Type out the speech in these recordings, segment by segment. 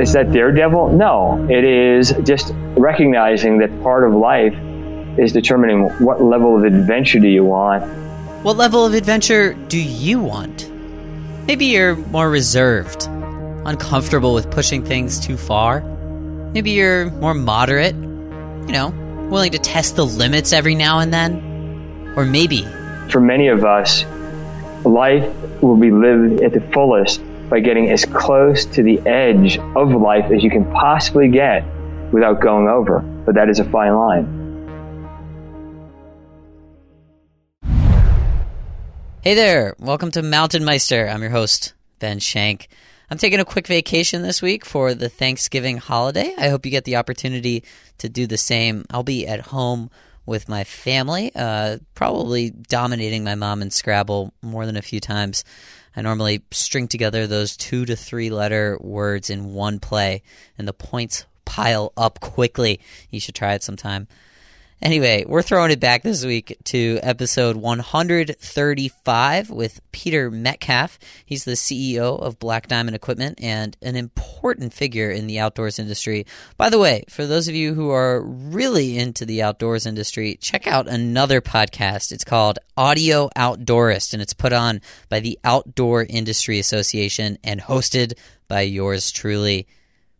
Is that daredevil? No, it is just recognizing that part of life is determining what level of adventure do you want. What level of adventure do you want? Maybe you're more reserved, uncomfortable with pushing things too far. Maybe you're more moderate, you know, willing to test the limits every now and then. Or maybe, for many of us, life will be lived at the fullest by getting as close to the edge of life as you can possibly get without going over. But that is a fine line. Hey there, welcome to Mountain Meister. I'm your host, Ben Shank. I'm taking a quick vacation this week for the Thanksgiving holiday. I hope you get the opportunity to do the same. I'll be at home with my family, probably dominating my mom in Scrabble more than a few times. I normally string together those 2 to 3 letter words in one play, and the points pile up quickly. You should try it sometime. Anyway, we're throwing it back this week to episode 135 with Peter Metcalf. He's the CEO of Black Diamond Equipment and an important figure in the outdoors industry. By the way, for those of you who are really into the outdoors industry, check out another podcast. It's called Audio Outdoorist, and it's put on by the Outdoor Industry Association and hosted by yours truly.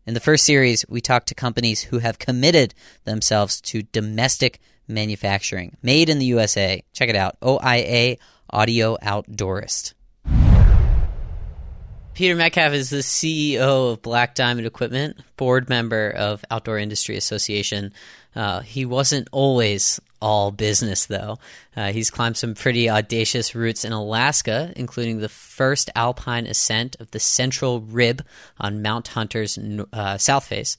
In the first series, we talked to companies who have committed themselves to domestic manufacturing. Made in the USA. Check it out. OIA Audio Outdoorist. Peter Metcalf is the CEO of Black Diamond Equipment, board member of Outdoor Industry Association. He wasn't always all business, though. He's climbed some pretty audacious routes in Alaska, including the first alpine ascent of the Central Rib on Mount Hunter's South Face.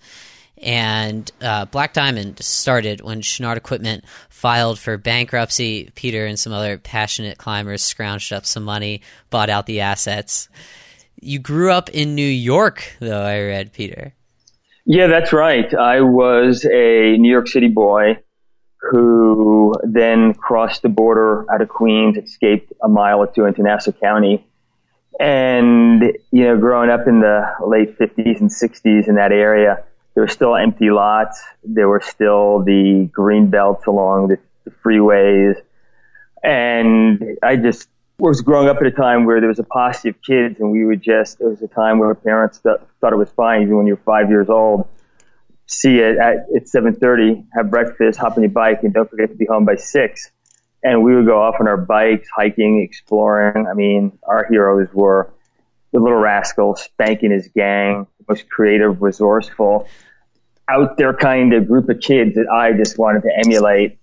And Black Diamond started when Chouinard Equipment filed for bankruptcy. Peter and some other passionate climbers scrounged up some money, bought out the assets. You grew up in New York, though, I read, Peter. Yeah, that's right. I was a New York City boy who then crossed the border out of Queens, escaped a mile or two into Nassau County. And, you know, growing up in the late 50s and 60s in that area, there were still empty lots. There were still the green belts along the freeways. And I just was growing up at a time where there was a posse of kids, and we would just, it was a time where parents thought it was fine, even when you were 5 years old. See it at 7:30, have breakfast, hop on your bike, and don't forget to be home by 6. And we would go off on our bikes, hiking, exploring. I mean, our heroes were the Little Rascal, Spank and his gang, most creative, resourceful, out there kind of group of kids that I just wanted to emulate,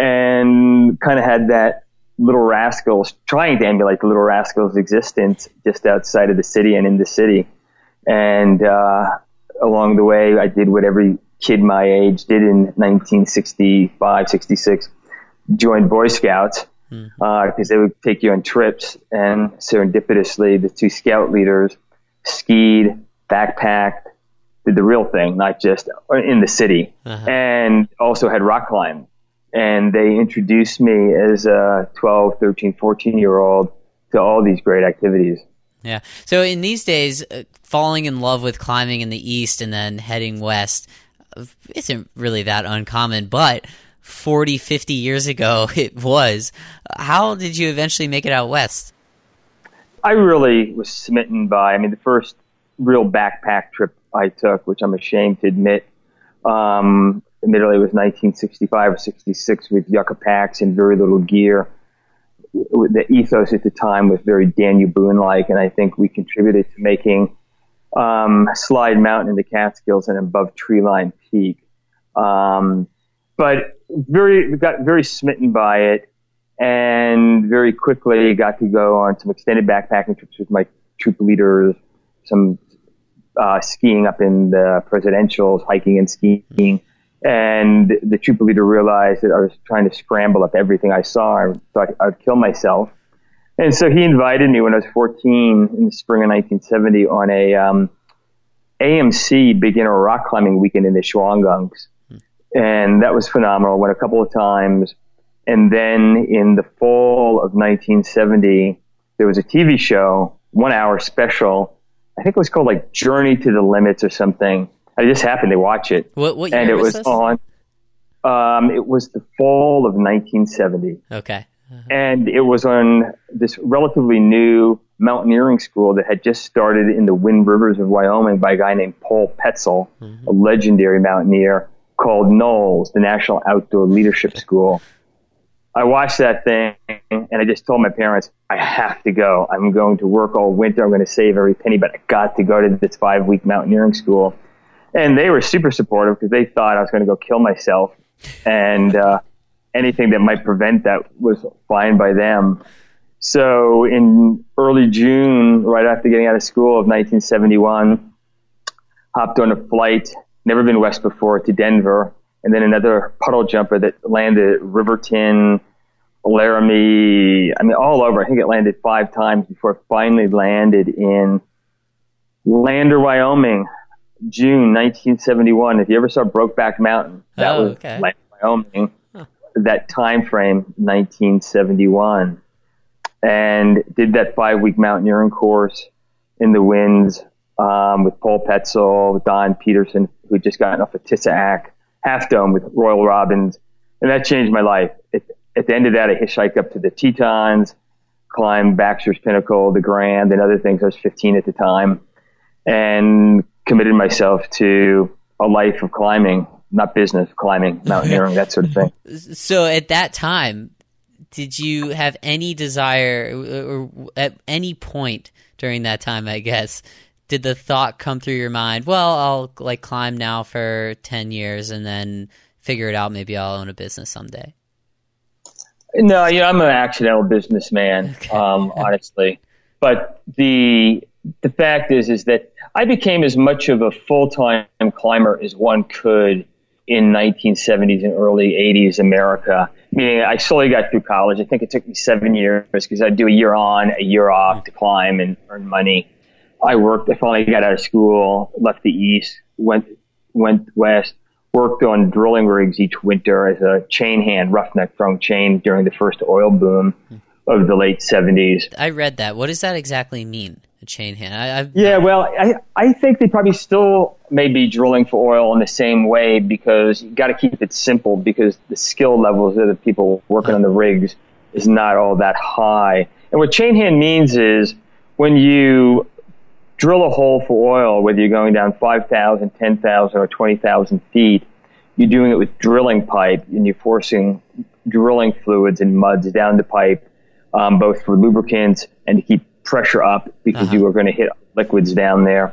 and kind of had that Little Rascals, trying to emulate the Little Rascals' existence just outside of the city and in the city. And along the way, I did what every kid my age did in 1965, 66, joined Boy Scouts, because they would take you on trips. And serendipitously, the two scout leaders skied, backpacked, did the real thing, not just in the city, and also had rock climbing. And they introduced me as a 12, 13, 14-year-old to all these great activities. Yeah. So in these days, falling in love with climbing in the East and then heading west isn't really that uncommon, but 40, 50 years ago it was. How did you eventually make it out west? I really was smitten by, I mean, the first real backpack trip I took, which I'm ashamed to admit, admittedly it was 1965 or 66 with Yucca packs and very little gear. The ethos at the time was very Daniel Boone-like, and I think we contributed to making Slide Mountain in the Catskills and above Treeline Peak. But got very smitten by it, and very quickly got to go on some extended backpacking trips with my troop leaders, some skiing up in the Presidentials, hiking and skiing. And the troop leader realized that I was trying to scramble up everything I saw. I thought I'd kill myself. And so he invited me when I was 14 in the spring of 1970 on a AMC beginner rock climbing weekend in the Shawangunks. And that was phenomenal. Went a couple of times. And then in the fall of 1970, there was a TV show, 1 hour special I think it was called like Journey to the Limits or something. I just happened to watch it. What year and it was this? On. It was the fall of 1970. Okay. Uh-huh. And it was on this relatively new mountaineering school that had just started in the Wind Rivers of Wyoming by a guy named Paul Petzl, mm-hmm. a legendary mountaineer, called NOLS, the National Outdoor Leadership School. I watched that thing, and I just told my parents, I have to go. I'm going to work all winter. I'm going to save every penny, but I got to go to this 5-week mountaineering school. And they were super supportive because they thought I was going to go kill myself. And anything that might prevent that was fine by them. So in early June, right after getting out of school of 1971, hopped on a flight, never been west before, to Denver. And then another puddle jumper that landed at Riverton, Laramie, I mean, all over. I think it landed 5 times before it finally landed in Lander, Wyoming, June 1971. If you ever saw Brokeback Mountain, that was okay. Lander, Wyoming, huh. That time frame, 1971. And did that 5-week mountaineering course in the winds with Paul Petzl, with Don Peterson, who had just gotten off a Tisaak. Half Dome with Royal Robbins, and that changed my life. At the end of that, I hitchhiked up to the Tetons, climbed Baxter's Pinnacle, the Grand, and other things. I was 15 at the time, and committed myself to a life of climbing, not business, climbing, mountaineering, that sort of thing. So at that time, did you have any desire, or at any point during that time, I guess, did the thought come through your mind, well, I'll like climb now for 10 years and then figure it out. Maybe I'll own a business someday. No, yeah, I'm an accidental businessman, okay. Honestly. But the fact is that I became as much of a full-time climber as one could in 1970s and early 80s America. Meaning I slowly got through college. I think it took me 7 years because I'd do a year on, a year off to climb and earn money. I finally got out of school, left the East, went west, worked on drilling rigs each winter as a chain hand, roughneck throwing chain during the first oil boom of the late 70s. I read that. What does that exactly mean, a chain hand? I think they probably still may be drilling for oil in the same way because you got to keep it simple because the skill levels of the people working on the rigs is not all that high. And what chain hand means is when you drill a hole for oil, whether you're going down 5,000, 10,000, or 20,000 feet, you're doing it with drilling pipe, and you're forcing drilling fluids and muds down the pipe, both for lubricants and to keep pressure up because you are going to hit liquids down there.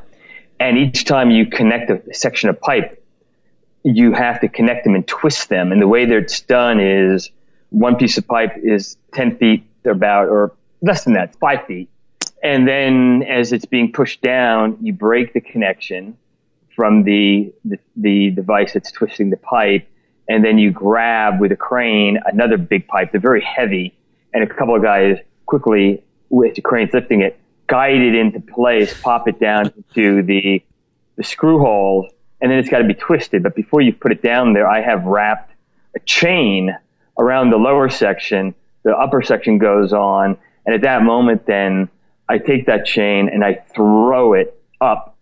And each time you connect a section of pipe, you have to connect them and twist them. And the way that it's done is one piece of pipe is 10 feet about, or less than that, 5 feet. And then as it's being pushed down, you break the connection from the device that's twisting the pipe, and then you grab with a crane another big pipe. They're very heavy, and a couple of guys quickly, with the cranes lifting it, guide it into place, pop it down to the screw holes, and then it's got to be twisted. But before you put it down there, I have wrapped a chain around the lower section. The upper section goes on, and at that moment then, I take that chain and I throw it up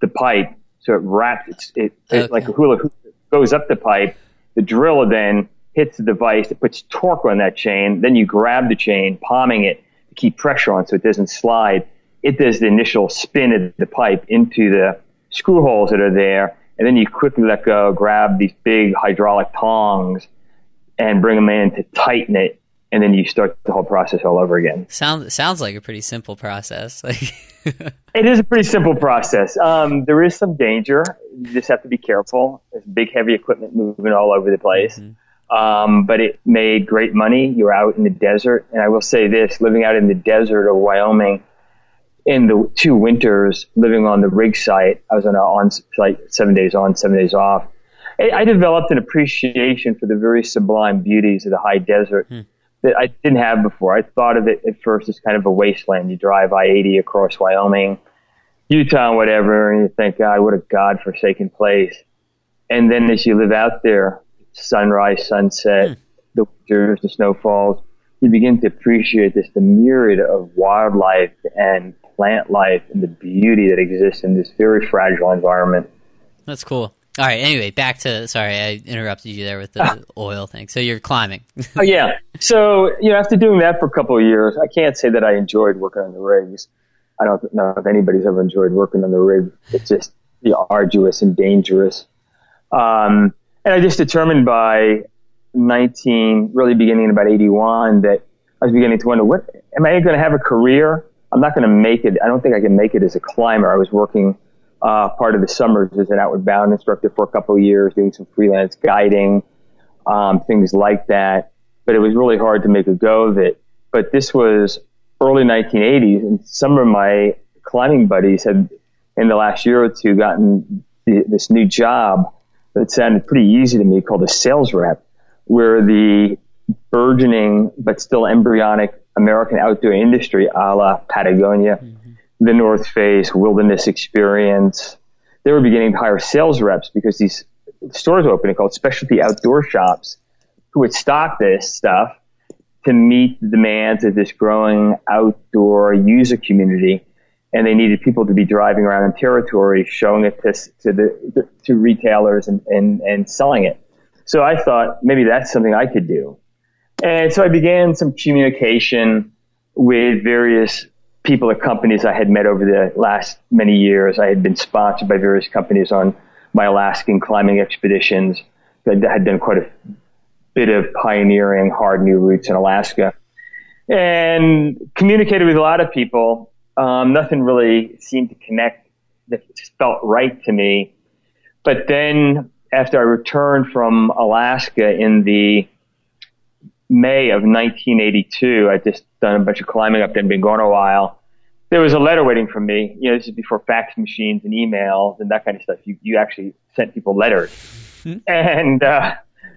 the pipe so it wraps it like a hula hoop. It goes up the pipe. The drill then hits the device. It puts torque on that chain. Then you grab the chain, palming it to keep pressure on so it doesn't slide. It does the initial spin of the pipe into the screw holes that are there. And then you quickly let go, grab these big hydraulic tongs and bring them in to tighten it. And then you start the whole process all over again. Sounds like a pretty simple process. It is a pretty simple process. There is some danger. You just have to be careful. There's big, heavy equipment moving all over the place. Mm-hmm. But it made great money. You're out in the desert. And I will say this, living out in the desert of Wyoming, in the 2 winters, living on the rig site, I was on an on-site, 7 days on, 7 days off. I developed an appreciation for the very sublime beauties of the high desert. Mm. That I didn't have before. I thought of it at first as kind of a wasteland. You drive I-80 across Wyoming, Utah, whatever, and you think, God, what a godforsaken place. And then as you live out there, sunrise, sunset, the winters, the snowfalls, you begin to appreciate the myriad of wildlife and plant life and the beauty that exists in this very fragile environment. That's cool. All right. Anyway, back to, sorry, I interrupted you there with the oil thing. So you're climbing. Oh, yeah. So, you know, after doing that for a couple of years, I can't say that I enjoyed working on the rigs. I don't know if anybody's ever enjoyed working on the rig. It's just arduous and dangerous. And I just determined by beginning about 81, that I was beginning to wonder, am I going to have a career? I'm not going to make it. I don't think I can make it as a climber. I was working part of the summers as an Outward Bound instructor for a couple of years, doing some freelance guiding, things like that. But it was really hard to make a go of it. But this was early 1980s, and some of my climbing buddies had, in the last year or two, gotten this new job that sounded pretty easy to me, called a sales rep, where the burgeoning but still embryonic American outdoor industry, a la Patagonia, The North Face, Wilderness Experience, they were beginning to hire sales reps because these stores were opening called specialty outdoor shops who would stock this stuff to meet the demands of this growing outdoor user community. And they needed people to be driving around in territory, showing it to retailers and selling it. So I thought maybe that's something I could do. And so I began some communication with various people at companies I had met over the last many years. I had been sponsored by various companies on my Alaskan climbing expeditions. I had done quite a bit of pioneering hard new routes in Alaska and communicated with a lot of people. Nothing really seemed to connect that felt right to me. But then after I returned from Alaska in the May of 1982, I'd just done a bunch of climbing up there and been gone a while. There was a letter waiting for me. You know, this is before fax machines and emails and that kind of stuff. You actually sent people letters. And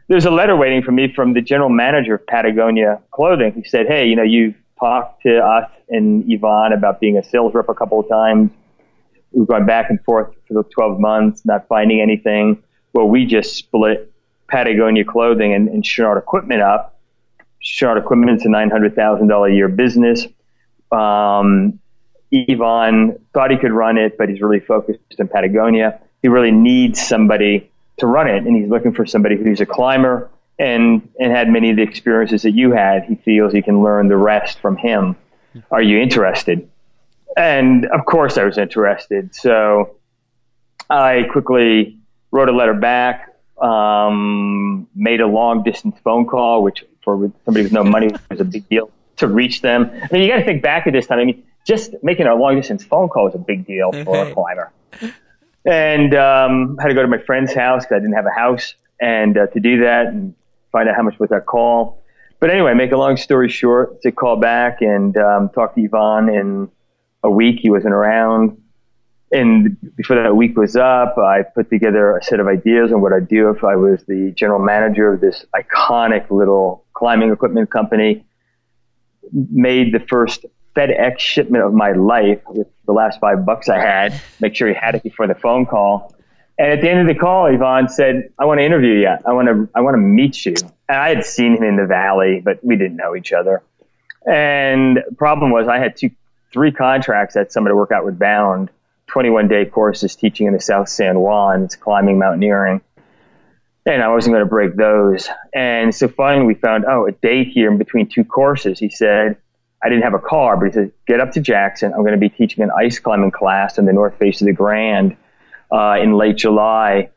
there's a letter waiting for me from the general manager of Patagonia Clothing who said, hey, you know, you've talked to us and Yvon about being a sales rep a couple of times. We've gone back and forth for the 12 months, not finding anything. Well, we just split Patagonia Clothing and Chouinard Equipment up. Chouinard Equipment's a $900,000 a year business. Yvon thought he could run it, but he's really focused on Patagonia. He really needs somebody to run it, and he's looking for somebody who's a climber and had many of the experiences that you had. He feels he can learn the rest from him. Are you interested? And, of course, I was interested. So I quickly wrote a letter back, made a long-distance phone call, which for somebody with no money was a big deal to reach them. I mean, you got to think back at this time. I mean, just making a long-distance phone call was a big deal for a climber. And I had to go to my friend's house because I didn't have a house, and to do that and find out how much was that call. But anyway, make a long story short, to call back and talk to Yvon in a week. He wasn't around. And before that week was up, I put together a set of ideas on what I'd do if I was the general manager of this iconic little climbing equipment company. Made the first FedEx shipment of my life with the last $5 I had. Make sure he had it before the phone call. And at the end of the call, Yvon said, "I want to interview you. I want to meet you." And I had seen him in the valley, but we didn't know each other. And the problem was I had three contracts at Summit to work Outward Bound. 21-day courses teaching in the South San Juan. It's climbing, mountaineering. And I wasn't going to break those. And so finally we found, a date here in between two courses. He said, I didn't have a car, but he said, get up to Jackson. I'm going to be teaching an ice climbing class on the north face of the Grand in late July.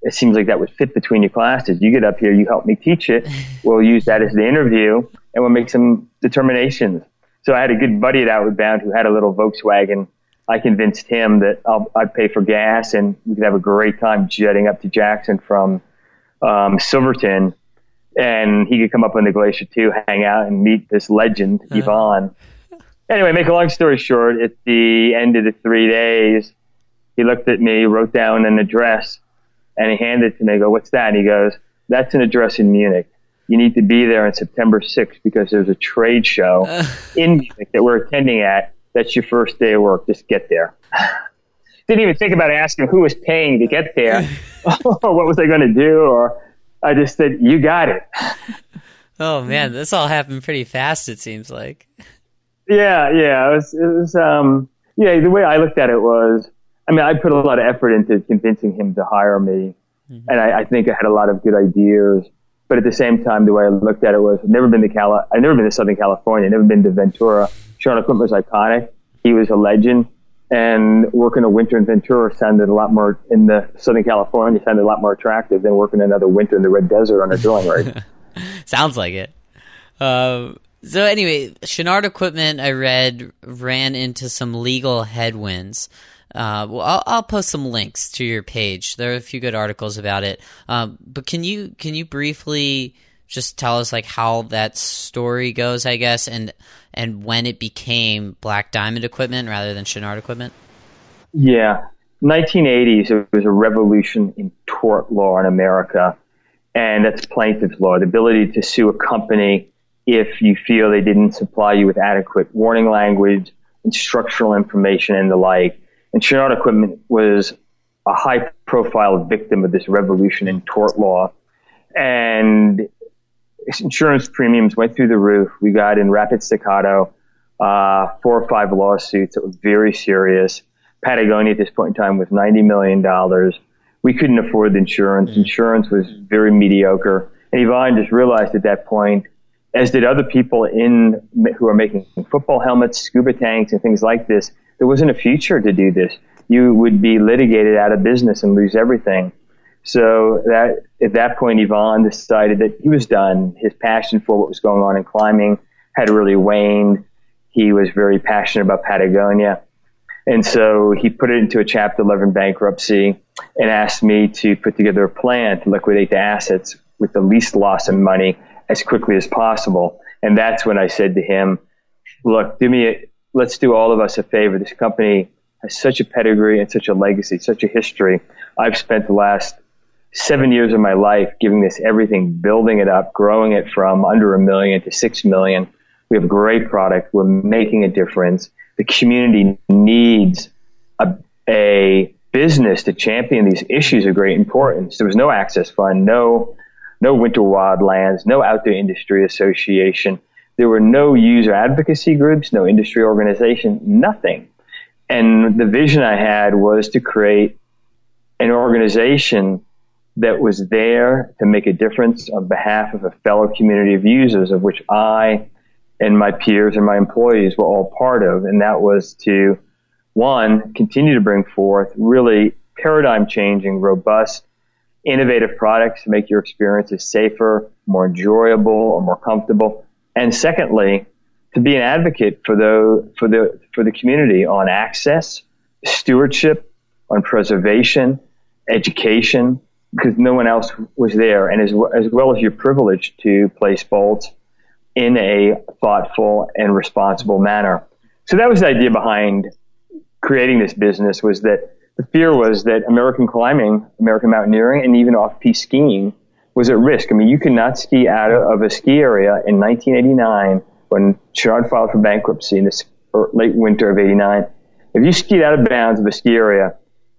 It seems like that would fit between your classes. You get up here, you help me teach it. We'll use that as the interview, and we'll make some determinations. So I had a good buddy at Outward Bound who had a little Volkswagen. I convinced him that I'd pay for gas and we could have a great time jetting up to Jackson from Silverton, and he could come up on the glacier too, hang out and meet this legend, Yvon. Anyway, make a long story short, at the end of the 3 days, he looked at me, wrote down an address, and he handed it to me. I go, what's that? And he goes, that's an address in Munich. You need to be there on September 6th because there's a trade show in Munich that we're attending at. That's your first day of work. Just get there. Didn't even think about asking who was paying to get there. What was I going to do? Or I just said, you got it. Oh, man, this all happened pretty fast, it seems like. Yeah, yeah. It was Yeah, the way I looked at it was, I mean, I put a lot of effort into convincing him to hire me, mm-hmm. and I think I had a lot of good ideas. But at the same time, the way I looked at it was, I've never been to Southern California, I've never been to Ventura. Chouinard Equipment was iconic. He was a legend, and working a winter in Ventura sounded a lot more attractive than working another winter in the Red Desert on a drilling rig. Sounds like it. So anyway, Chouinard Equipment, I read, ran into some legal headwinds. Well, I'll post some links to your page. There are a few good articles about it. But can you briefly just tell us like how that story goes, I guess, and when it became Black Diamond Equipment rather than Chouinard Equipment? Yeah, 1980s. It was a revolution in tort law in America, and that's plaintiff's law, the ability to sue a company if you feel they didn't supply you with adequate warning language, instructional information, and the like. And Chouinard Equipment was a high-profile victim of this revolution in tort law. And insurance premiums went through the roof. We got in rapid staccato 4 or 5 lawsuits that were very serious. Patagonia at this point in time was $90 million. We couldn't afford the insurance. Insurance was very mediocre. And Yvon just realized at that point, as did other people who are making football helmets, scuba tanks, and things like this, there wasn't a future to do this. You would be litigated out of business and lose everything. So at that point, Yvon decided that he was done. His passion for what was going on in climbing had really waned. He was very passionate about Patagonia. And so he put it into a Chapter 11 bankruptcy and asked me to put together a plan to liquidate the assets with the least loss in money as quickly as possible. And that's when I said to him, look, let's do all of us a favor. This company has such a pedigree and such a legacy, such a history. I've spent the last 7 years of my life giving this everything, building it up, growing it from under $1 million to $6 million. We have a great product. We're making a difference. The community needs a business to champion these issues of great importance. There was no access fund, no winter wildlands, no outdoor industry association. There were no user advocacy groups, no industry organization, nothing. And the vision I had was to create an organization that was there to make a difference on behalf of a fellow community of users, of which I and my peers and my employees were all part of. And that was to, one, continue to bring forth really paradigm-changing, robust, innovative products to make your experiences safer, more enjoyable, or more comfortable. And secondly, to be an advocate for the community on access, stewardship, on preservation, education, because no one else was there. And as well as your privilege to place bolts in a thoughtful and responsible manner. So that was the idea behind creating this business, was that the fear was that American climbing, American mountaineering, and even off-piste skiing was at risk. I mean, you cannot ski out of a ski area in 1989 when Chouinard filed for bankruptcy in this late winter of 89. If you skied out of bounds of a ski area,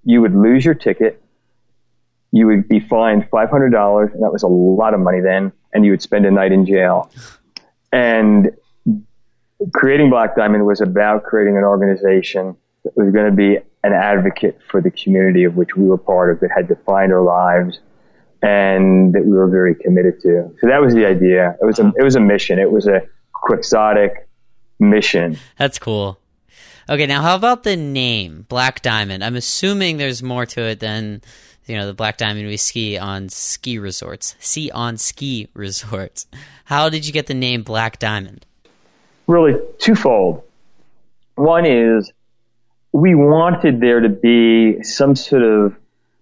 you would lose your ticket, you would be fined $500, and that was a lot of money then, and you would spend a night in jail. And creating Black Diamond was about creating an organization that was going to be an advocate for the community of which we were part of, that had defined our lives, and that we were very committed to. So that was the idea. It was a mission. It was a quixotic mission. That's cool. Okay, now how about the name, Black Diamond? I'm assuming there's more to it than, you know, the Black Diamond we see on ski resorts. How did you get the name Black Diamond? Really twofold. One is we wanted there to be some sort of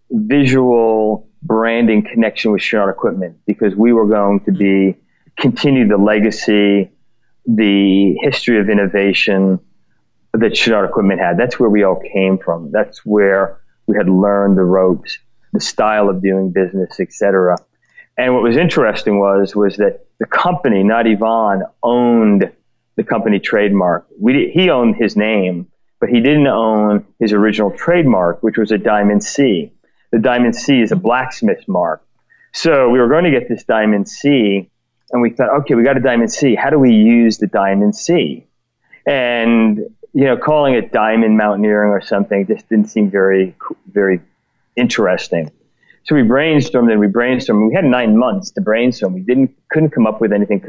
visual branding connection with Chouinard Equipment, because we were going to continue the legacy, the history of innovation that Chouinard Equipment had. That's where we all came from. That's where we had learned the ropes, the style of doing business, etc. And what was interesting was that the company, not Yvon, owned the company trademark. He owned his name, but he didn't own his original trademark, which was a Diamond C. The Diamond C is a blacksmith's mark. So we were going to get this Diamond C, and we thought, okay, we got a Diamond C. How do we use the Diamond C? And you know, calling it diamond mountaineering or something just didn't seem very, very interesting. So we brainstormed. We had 9 months to brainstorm. We couldn't come up with anything.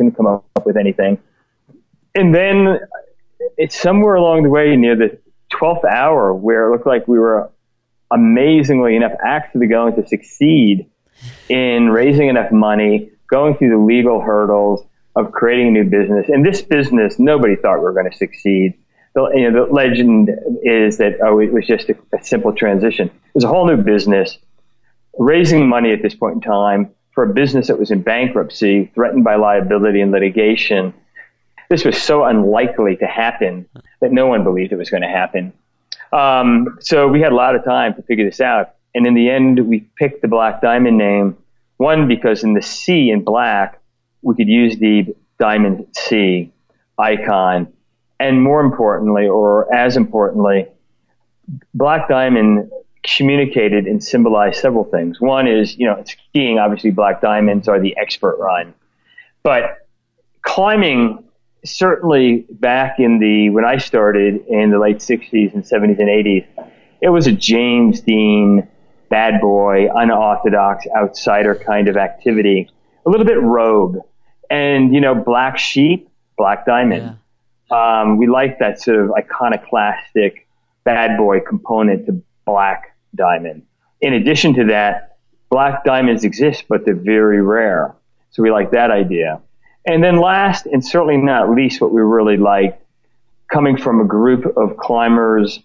And then it's somewhere along the way near the 12th hour where it looked like we were amazingly enough actually going to succeed in raising enough money, going through the legal hurdles of creating a new business. In this business, nobody thought we were going to succeed. The legend is that, it was just a simple transition. It was a whole new business, raising money at this point in time for a business that was in bankruptcy, threatened by liability and litigation. This was so unlikely to happen that no one believed it was going to happen. So we had a lot of time to figure this out. And in the end, we picked the Black Diamond name, one, because in the C in black, we could use the Diamond C icon. And more importantly, or as importantly, Black Diamond communicated and symbolized several things. One is, skiing, obviously Black Diamonds are the expert run. But climbing, certainly back when I started in the late 60s and 70s and 80s, it was a James Dean, bad boy, unorthodox, outsider kind of activity. A little bit rogue. And, black sheep, Black Diamond. Yeah. We like that sort of iconoclastic bad boy component to Black Diamond. In addition to that, Black Diamonds exist, but they're very rare. So we like that idea. And then last, and certainly not least, what we really liked, coming from a group of climbers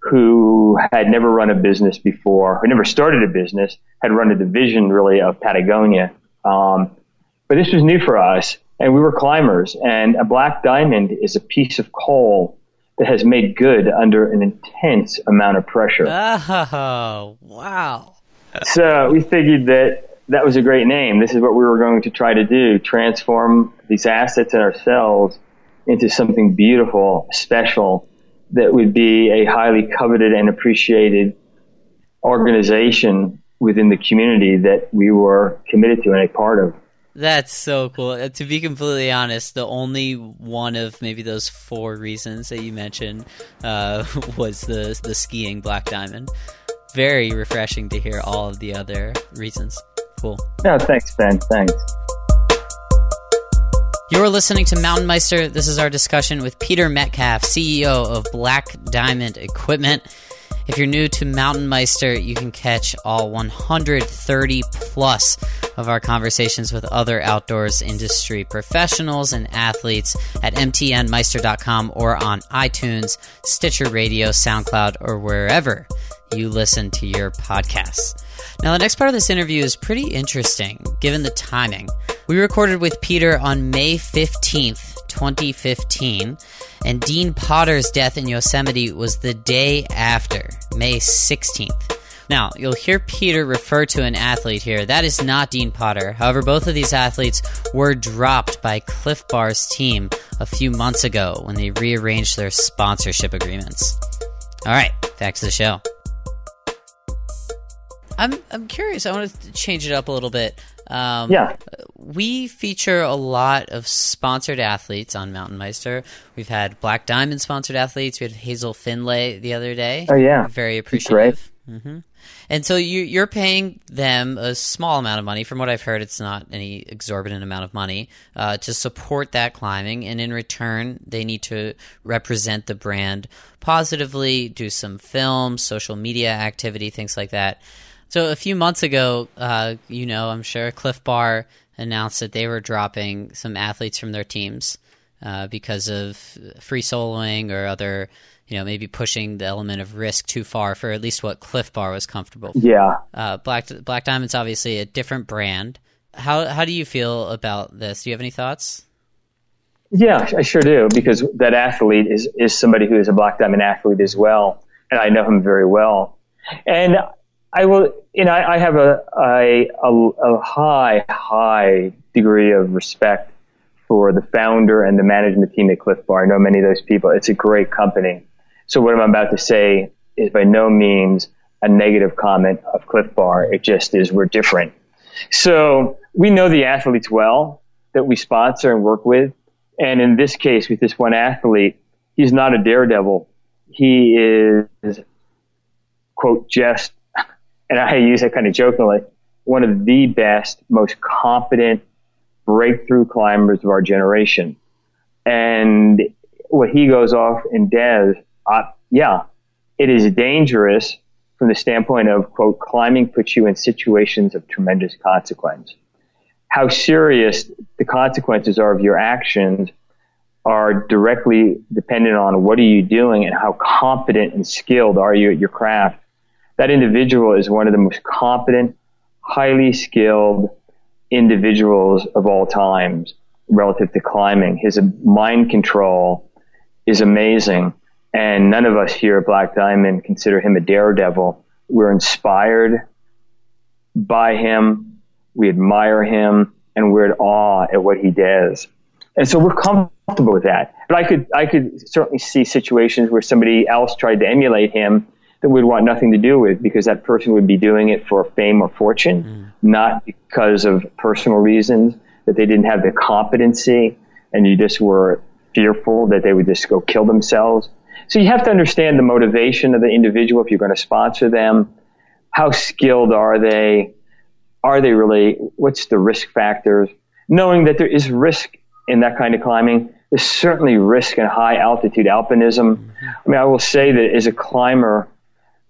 who had never run a business before, who never started a business, had run a division really of Patagonia. But this was new for us. And we were climbers, and a black diamond is a piece of coal that has made good under an intense amount of pressure. Oh, wow. So we figured that was a great name. This is what we were going to try to do, transform these assets and ourselves into something beautiful, special, that would be a highly coveted and appreciated organization within the community that we were committed to and a part of. That's so cool. To be completely honest, the only one of maybe those four reasons that you mentioned was the skiing Black Diamond. Very refreshing to hear all of the other reasons. Cool. No, thanks, Ben. Thanks. You're listening to Mountain Meister. This is our discussion with Peter Metcalf, CEO of Black Diamond Equipment. If you're new to Mountain Meister, you can catch all 130 plus of our conversations with other outdoors industry professionals and athletes at mtnmeister.com or on iTunes, Stitcher Radio, SoundCloud, or wherever you listen to your podcasts. Now, the next part of this interview is pretty interesting, given the timing. We recorded with Peter on May 15th, 2015, and Dean Potter's death in Yosemite was the day after, May 16th. Now, you'll hear Peter refer to an athlete here. That is not Dean Potter. However, both of these athletes were dropped by Clif Bar's team a few months ago when they rearranged their sponsorship agreements. All right, back to the show. I'm curious. I want to change it up a little bit. Yeah. We feature a lot of sponsored athletes on Mountain Meister. We've had Black Diamond sponsored athletes. We had Hazel Finlay the other day. Oh, yeah. Very appreciative. Mm-hmm. And so you're paying them a small amount of money. From what I've heard, it's not any exorbitant amount of money to support that climbing. And in return, they need to represent the brand positively, do some film, social media activity, things like that. So a few months ago, I'm sure Clif Bar announced that they were dropping some athletes from their teams because of free soloing or other, maybe pushing the element of risk too far for at least what Clif Bar was comfortable for. Yeah. Black Diamond's obviously a different brand. How do you feel about this? Do you have any thoughts? Yeah, I sure do, because that athlete is somebody who is a Black Diamond athlete as well, and I know him very well. And I will, I have a high degree of respect for the founder and the management team at Clif Bar. I know many of those people. It's a great company. So what I'm about to say is by no means a negative comment of Clif Bar. It just is, we're different. So we know the athletes well that we sponsor and work with. And in this case, with this one athlete, he's not a daredevil. He is, quote, just, and I use that kind of jokingly, one of the best, most competent breakthrough climbers of our generation. And what he goes off and does, yeah, it is dangerous from the standpoint of, quote, climbing puts you in situations of tremendous consequence. How serious the consequences are of your actions are directly dependent on what are you doing and how competent and skilled are you at your craft. That individual is one of the most competent, highly skilled individuals of all times relative to climbing. His mind control is amazing. And none of us here at Black Diamond consider him a daredevil. We're inspired by him. We admire him, and we're in awe at what he does. And so we're comfortable with that. But I could certainly see situations where somebody else tried to emulate him that we'd want nothing to do with, because that person would be doing it for fame or fortune, not because of personal reasons, that they didn't have the competency, and you just were fearful that they would just go kill themselves. So you have to understand the motivation of the individual if you're going to sponsor them. How skilled are they? Are they really? What's the risk factors? Knowing that there is risk in that kind of climbing. There's certainly risk in high altitude alpinism. I mean, I will say that as a climber,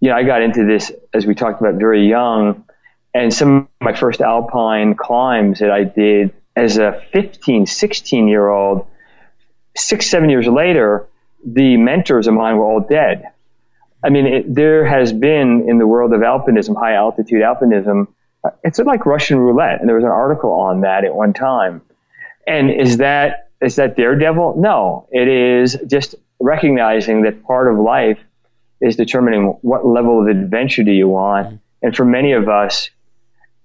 you know, I got into this, as we talked about, very young, and some of my first alpine climbs that I did as a 15, 16-year-old, 6, 7 years later, the mentors of mine were all dead. I mean, there has been in the world of alpinism, high altitude alpinism, it's like Russian roulette, and there was an article on that at one time. And is that daredevil? No, it is just recognizing that part of life is determining what level of adventure do you want. And for many of us,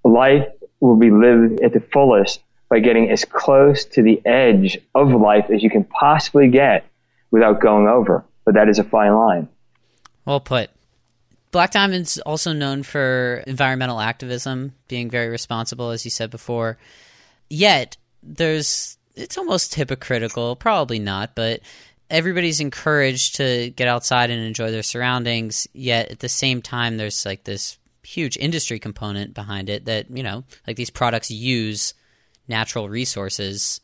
life will be lived at the fullest by getting as close to the edge of life as you can possibly get without going over. But that is a fine line. Well put. Black Diamond's also known for environmental activism, being very responsible, as you said before. Yet, it's almost hypocritical, probably not, but everybody's encouraged to get outside and enjoy their surroundings, yet at the same time there's like this huge industry component behind it that, you know, like these products use natural resources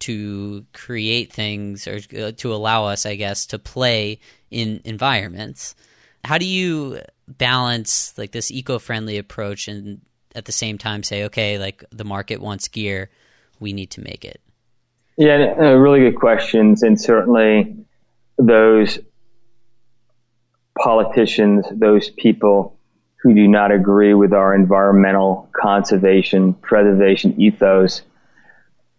to create things or to allow us, I guess, to play in environments. How do you balance like this eco-friendly approach and at the same time say, okay, like the market wants gear, we need to make it? Yeah, really good questions. And certainly those politicians, those people who do not agree with our environmental conservation, preservation ethos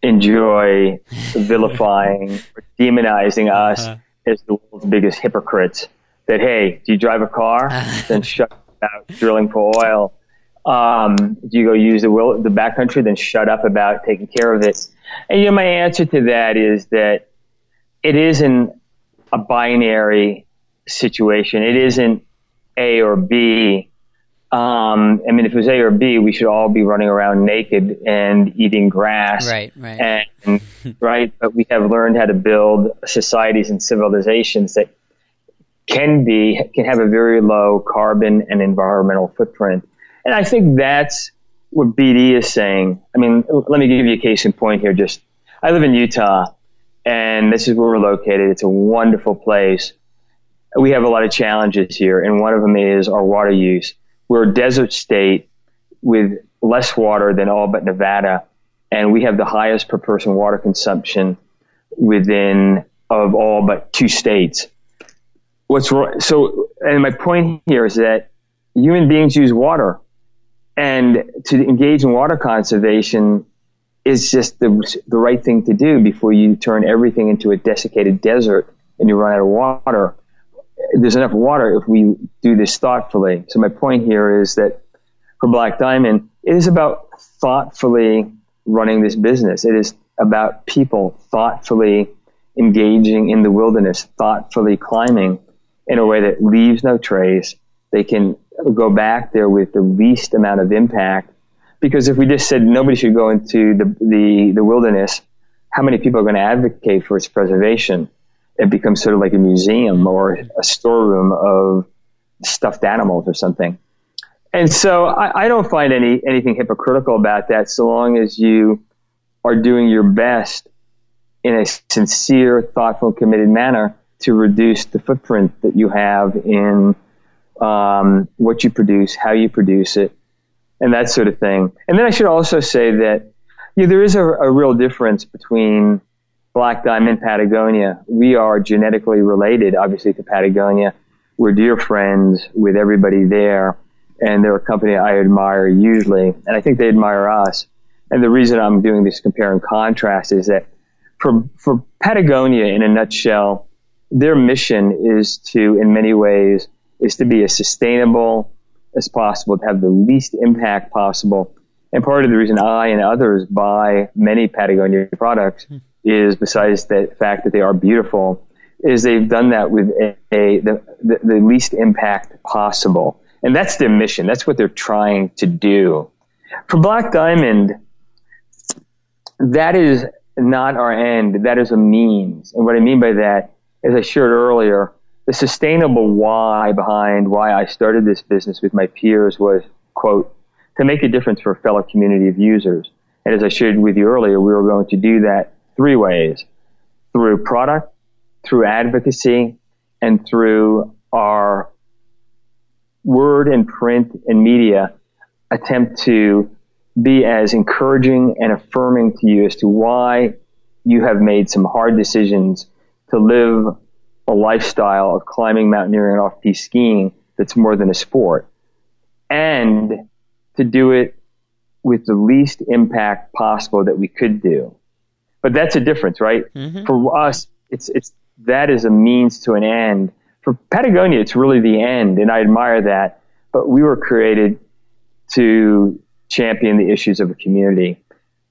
enjoy vilifying or demonizing us as the world's biggest hypocrites. That, hey, do you drive a car? Then shut up about drilling for oil. Do you go use the backcountry? Then shut up about taking care of it. And, you know, my answer to that is that it isn't a binary situation. It isn't A or B. I mean, if it was A or B, we should all be running around naked and eating grass. Right. And, right. But we have learned how to build societies and civilizations that can have a very low carbon and environmental footprint. And I think that's what BD is saying. I mean, let me give you a case in point here. I live in Utah, and this is where we're located. It's a wonderful place. We have a lot of challenges here, and one of them is our water use. We're a desert state with less water than all but Nevada, and we have the highest per person water consumption of all but two states. And my point here is that human beings use water. And to engage in water conservation is just the right thing to do before you turn everything into a desiccated desert and you run out of water. There's enough water if we do this thoughtfully. So my point here is that for Black Diamond, it is about thoughtfully running this business. It is about people thoughtfully engaging in the wilderness, thoughtfully climbing in a way that leaves no trace. They can go back there with the least amount of impact, because if we just said nobody should go into the wilderness, how many people are going to advocate for its preservation? it becomes sort of like a museum or a storeroom of stuffed animals or something. And so I don't find anything hypocritical about that, so long as you are doing your best in a sincere, thoughtful, committed manner to reduce the footprint that you have in what you produce, how you produce it, and that sort of thing. And then I should also say that there is a real difference between Black Diamond, Patagonia. We are genetically related, obviously, to Patagonia. We're dear friends with everybody there, and they're a company I admire usually, and I think they admire us. And the reason I'm doing this compare and contrast is that for Patagonia, in a nutshell, their mission is to, in many ways, is to be as sustainable as possible, to have the least impact possible. And part of the reason I and others buy many Patagonia products is, besides the fact that they are beautiful, is they've done that with the least impact possible. And that's their mission. That's what they're trying to do. For Black Diamond, that is not our end. That is a means. And what I mean by that, as I shared earlier, the sustainable why behind why I started this business with my peers was, quote, to make a difference for a fellow community of users. And as I shared with you earlier, we were going to do that three ways: through product, through advocacy, and through our word and print and media attempt to be as encouraging and affirming to you as to why you have made some hard decisions to live a lifestyle of climbing, mountaineering, and off-piste skiing that's more than a sport, and to do it with the least impact possible that we could do. But that's a difference, right? Mm-hmm. For us, it's that is a means to an end. For Patagonia, it's really the end, and I admire that. But we were created to champion the issues of a community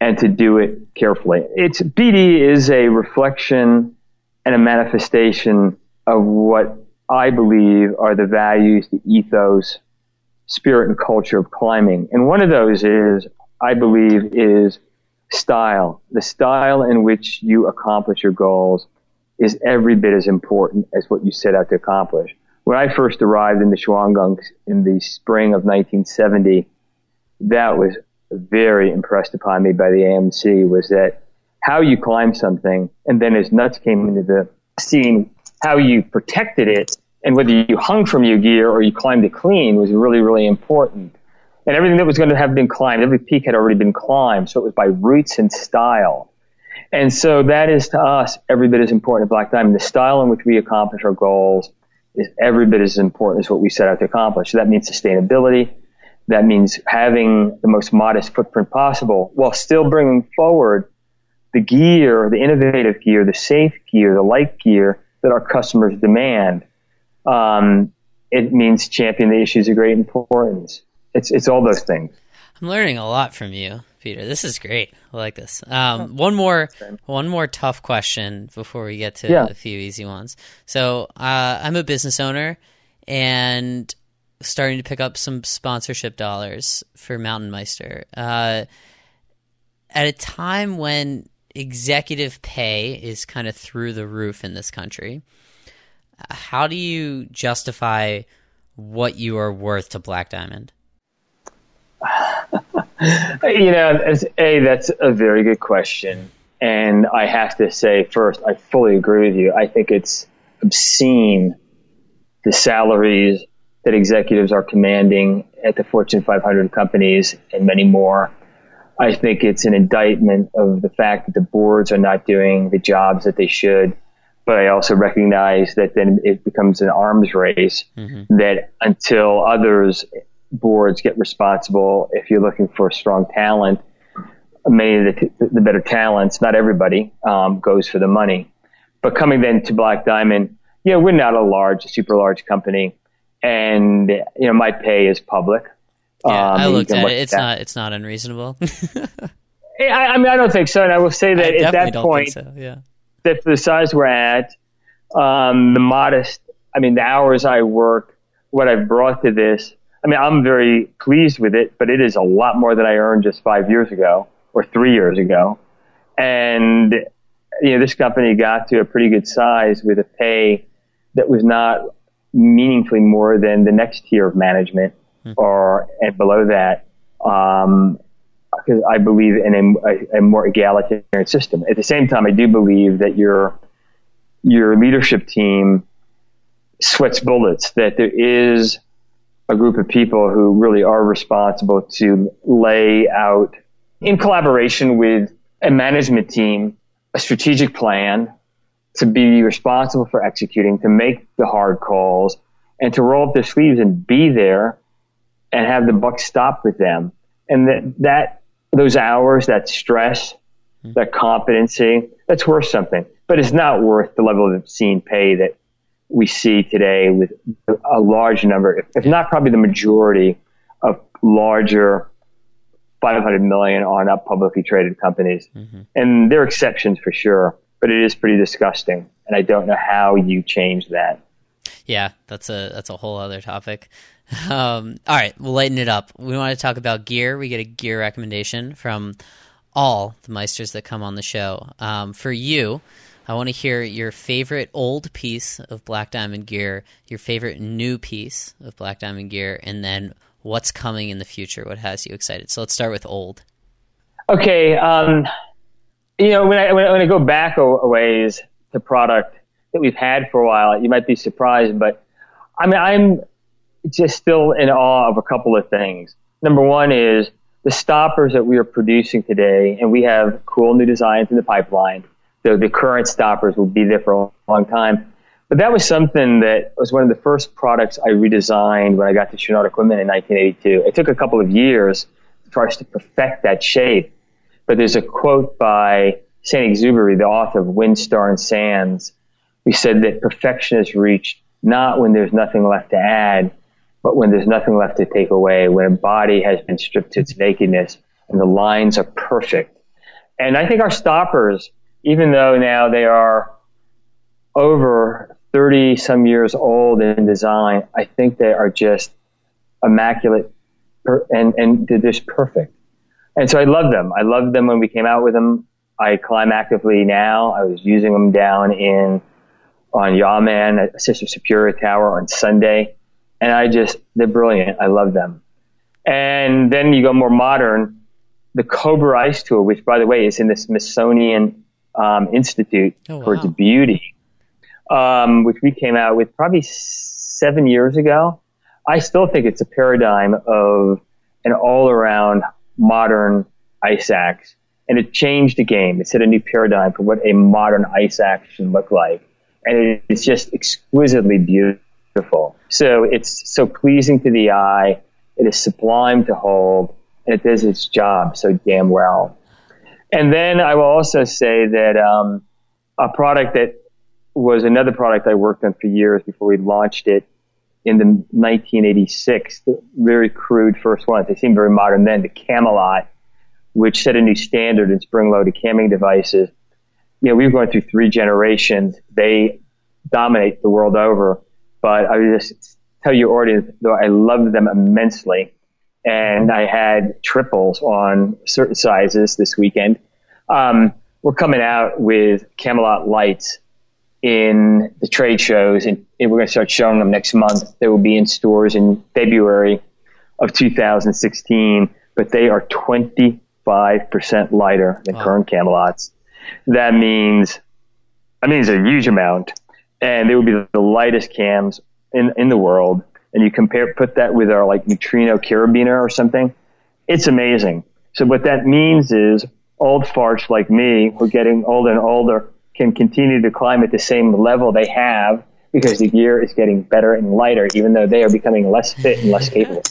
and to do it carefully. It's BD is a reflection and a manifestation of what I believe are the values, the ethos, spirit, and culture of climbing. And one of those is, I believe, is style. The style in which you accomplish your goals is every bit as important as what you set out to accomplish. When I first arrived in the Shawangunks in the spring of 1970, that was very impressed upon me by the AMC, was that how you climb something, and then as nuts came into the scene, how you protected it and whether you hung from your gear or you climbed it clean was really, really important. And everything that was going to have been climbed, every peak had already been climbed, so it was by roots and style. And so that is, to us, every bit as important as Black Diamond. The style in which we accomplish our goals is every bit as important as what we set out to accomplish. So that means sustainability. That means having the most modest footprint possible while still bringing forward the gear, the innovative gear, the safe gear, the light gear that our customers demand. It means champion the issues of great importance. It's all those things. I'm learning a lot from you, Peter. This is great. I like this. One more tough question before we get to a few easy ones. So I'm a business owner and starting to pick up some sponsorship dollars for Mountain Meister. At a time when executive pay is kind of through the roof in this country, how do you justify what you are worth to Black Diamond? That's a very good question. And I have to say first, I fully agree with you. I think it's obscene, the salaries that executives are commanding at the Fortune 500 companies and many more. I think it's an indictment of the fact that the boards are not doing the jobs that they should. But I also recognize that then it becomes an arms race, that until others, boards get responsible. If you're looking for strong talent, many of the better talents, not everybody, goes for the money. But coming then to Black Diamond, we're not a super large company. And, my pay is public. Yeah, I looked at it. It's not unreasonable. I don't think so. And I will say that at that point, that for the size we're at, the hours I work, what I've brought to this, I'm very pleased with it, but it is a lot more than I earned just 5 years ago or 3 years ago. And you know, this company got to a pretty good size with a pay that was not meaningfully more than the next tier of management and below that, because I believe in a more egalitarian system. At the same time, I do believe that your leadership team sweats bullets, that there is a group of people who really are responsible to lay out, in collaboration with a management team, a strategic plan, to be responsible for executing, to make the hard calls, and to roll up their sleeves and be there and have the buck stop with them. And that those hours, that stress, that competency, that's worth something. But it's not worth the level of obscene pay that we see today with a large number, if not probably the majority of larger 500 million on up publicly traded companies. And there are exceptions for sure, but it is pretty disgusting. And I don't know how you change that. Yeah, that's a whole other topic. All right, we'll lighten it up. We want to talk about gear. We get a gear recommendation from all the Meisters that come on the show. For you, I want to hear your favorite old piece of Black Diamond gear, your favorite new piece of Black Diamond gear, and then what's coming in the future, what has you excited. So let's start with old. Okay, you know, when I go back a ways to product that we've had for a while, you might be surprised, but I mean, I'm just still in awe of a couple of things. Number one is the stoppers that we are producing today, and we have cool new designs in the pipeline. The current stoppers will be there for a long time. But that was something that was one of the first products I redesigned when I got to Chouinard Equipment in 1982. It took a couple of years for us to perfect that shape. But there's a quote by St. Exubery, the author of Wind, Star, and Sands, who said that perfection is reached not when there's nothing left to add, but when there's nothing left to take away, when a body has been stripped to its nakedness and the lines are perfect. And I think our stoppers, even though now they are over 30-some years old in design, I think they are just immaculate and they're just perfect. And so I love them. I loved them when we came out with them. I climb actively now. I was using them down on Yaman, at Sister Superior Tower on Sunday. And they're brilliant. I love them. And then you go more modern, the Cobra Ice Tour, which, by the way, is in the Smithsonian Institute for its beauty, which we came out with probably 7 years ago. I still think it's a paradigm of an all-around modern ice axe, and it changed the game. It set a new paradigm for what a modern ice axe should look like, and it's just exquisitely beautiful. So it's so pleasing to the eye. It is sublime to hold, and it does its job so damn well. And then I will also say that a product that was another product I worked on for years before we launched it in the 1986, the very crude first one. They seemed very modern then, the Camelot, which set a new standard in spring-loaded camming devices. You know, we've gone through three generations. They dominate the world over. But I would just tell your audience, though, I love them immensely. And I had triples on certain sizes this weekend. We're coming out with Camelot lights in the trade shows, and we're going to start showing them next month. They will be in stores in February of 2016, but they are 25% lighter than current Camelots. That means a huge amount, and they will be the lightest cams in the world. And you put that with our like neutrino carabiner or something, it's amazing. So what that means is old farts like me, who are getting older and older, can continue to climb at the same level they have because the gear is getting better and lighter, even though they are becoming less fit and less capable.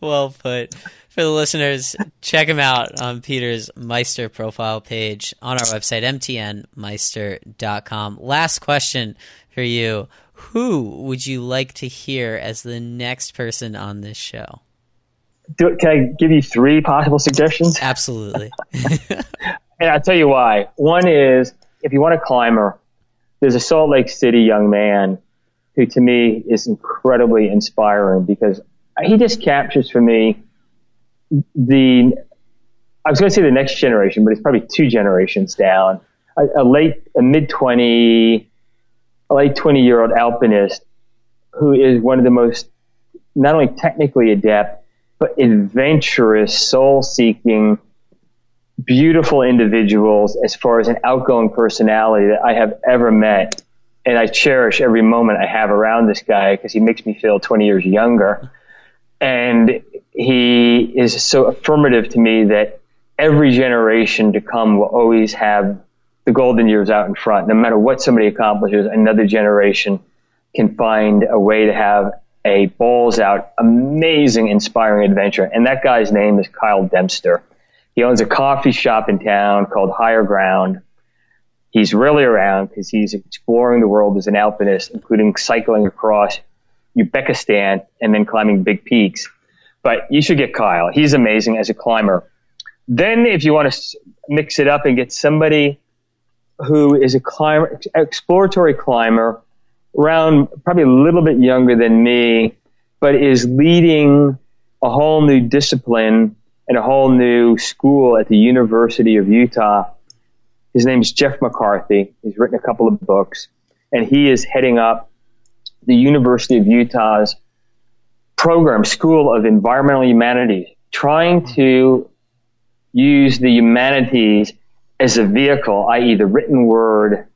Well put. For the listeners, check him out on Peter's Meister profile page on our website, mtnmeister.com. Last question for you. Who would you like to hear as the next person on this show? Can I give you three possible suggestions? Absolutely. And I'll tell you why. One is, if you want a climber, there's a Salt Lake City young man who, to me, is incredibly inspiring because he just captures for me I was going to say the next generation, but it's probably two generations down a late 20-year-old alpinist who is one of the most not only technically adept, but adventurous, soul-seeking, beautiful individuals as far as an outgoing personality that I have ever met. And I cherish every moment I have around this guy because he makes me feel 20 years younger. And he is so affirmative to me that every generation to come will always have the golden years out in front. No matter what somebody accomplishes, another generation can find a way to have a balls-out, amazing, inspiring adventure. And that guy's name is Kyle Dempster. He owns a coffee shop in town called Higher Ground. He's really around because he's exploring the world as an alpinist, including cycling across Uzbekistan and then climbing big peaks. But you should get Kyle. He's amazing as a climber. Then if you want to mix it up and get somebody who is a climber, exploratory climber, around probably a little bit younger than me, but is leading a whole new discipline and a whole new school at the University of Utah, his name is Jeff McCarthy. He's written a couple of books, and he is heading up the University of Utah's program, School of Environmental Humanities, trying to use the humanities as a vehicle, i.e. the written word,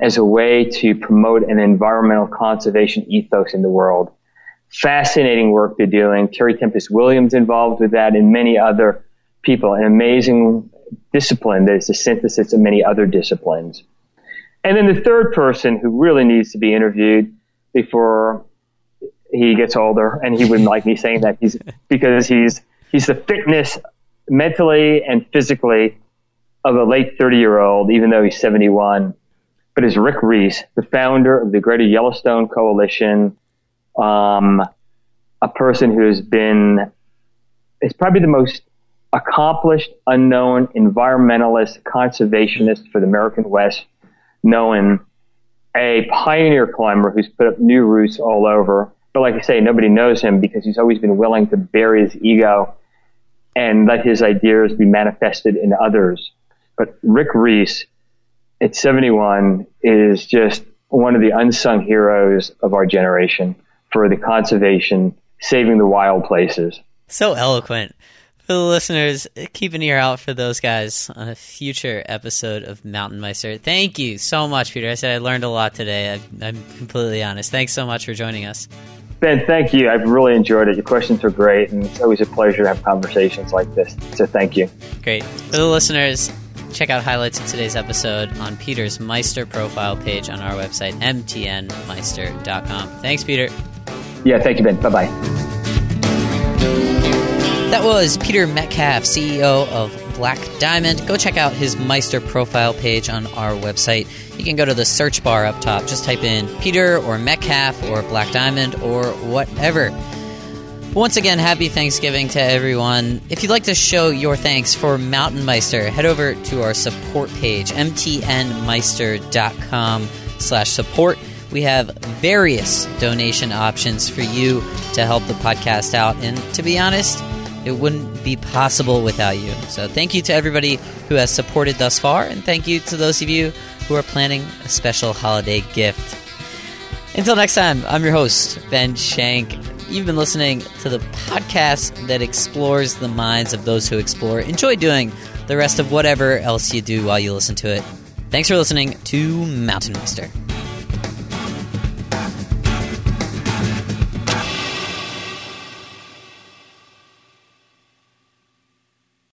as a way to promote an environmental conservation ethos in the world. Fascinating work they're doing. Terry Tempest Williams involved with that and many other people. An amazing discipline that is the synthesis of many other disciplines. And then the third person who really needs to be interviewed before he gets older, and he wouldn't like me saying that, because he's the fitness mentally and physically of a late 30-year-old, even though he's 71, but is Rick Reese, the founder of the Greater Yellowstone Coalition, a person who is probably the most accomplished, unknown environmentalist, conservationist for the American West, known, a pioneer climber who's put up new routes all over. But like I say, nobody knows him because he's always been willing to bury his ego and let his ideas be manifested in others. But Rick Reese at 71 is just one of the unsung heroes of our generation for the conservation, saving the wild places. So eloquent. For the listeners, keep an ear out for those guys on a future episode of Mountain Meister. Thank you so much, Peter. I said I learned a lot today. I'm completely honest. Thanks so much for joining us. Ben, thank you. I've really enjoyed it. Your questions are great, and it's always a pleasure to have conversations like this. So thank you. Great. For the listeners, check out highlights of today's episode on Peter's Meister profile page on our website, mtnmeister.com. Thanks, Peter. Yeah, thank you, Ben. Bye-bye. That was Peter Metcalf, CEO of Black Diamond. Go check out his Meister profile page on our website. You can go to the search bar up top. Just type in Peter or Metcalf or Black Diamond or whatever. Once again, happy Thanksgiving to everyone. If you'd like to show your thanks for Mountain Meister, head over to our support page, mtnmeister.com/support. We have various donation options for you to help the podcast out. And to be honest, it wouldn't be possible without you. So thank you to everybody who has supported thus far, and thank you to those of you who are planning a special holiday gift. Until next time, I'm your host, Ben Shank. You've been listening to the podcast that explores the minds of those who explore. Enjoy doing the rest of whatever else you do while you listen to it. Thanks for listening to Mountain Meister.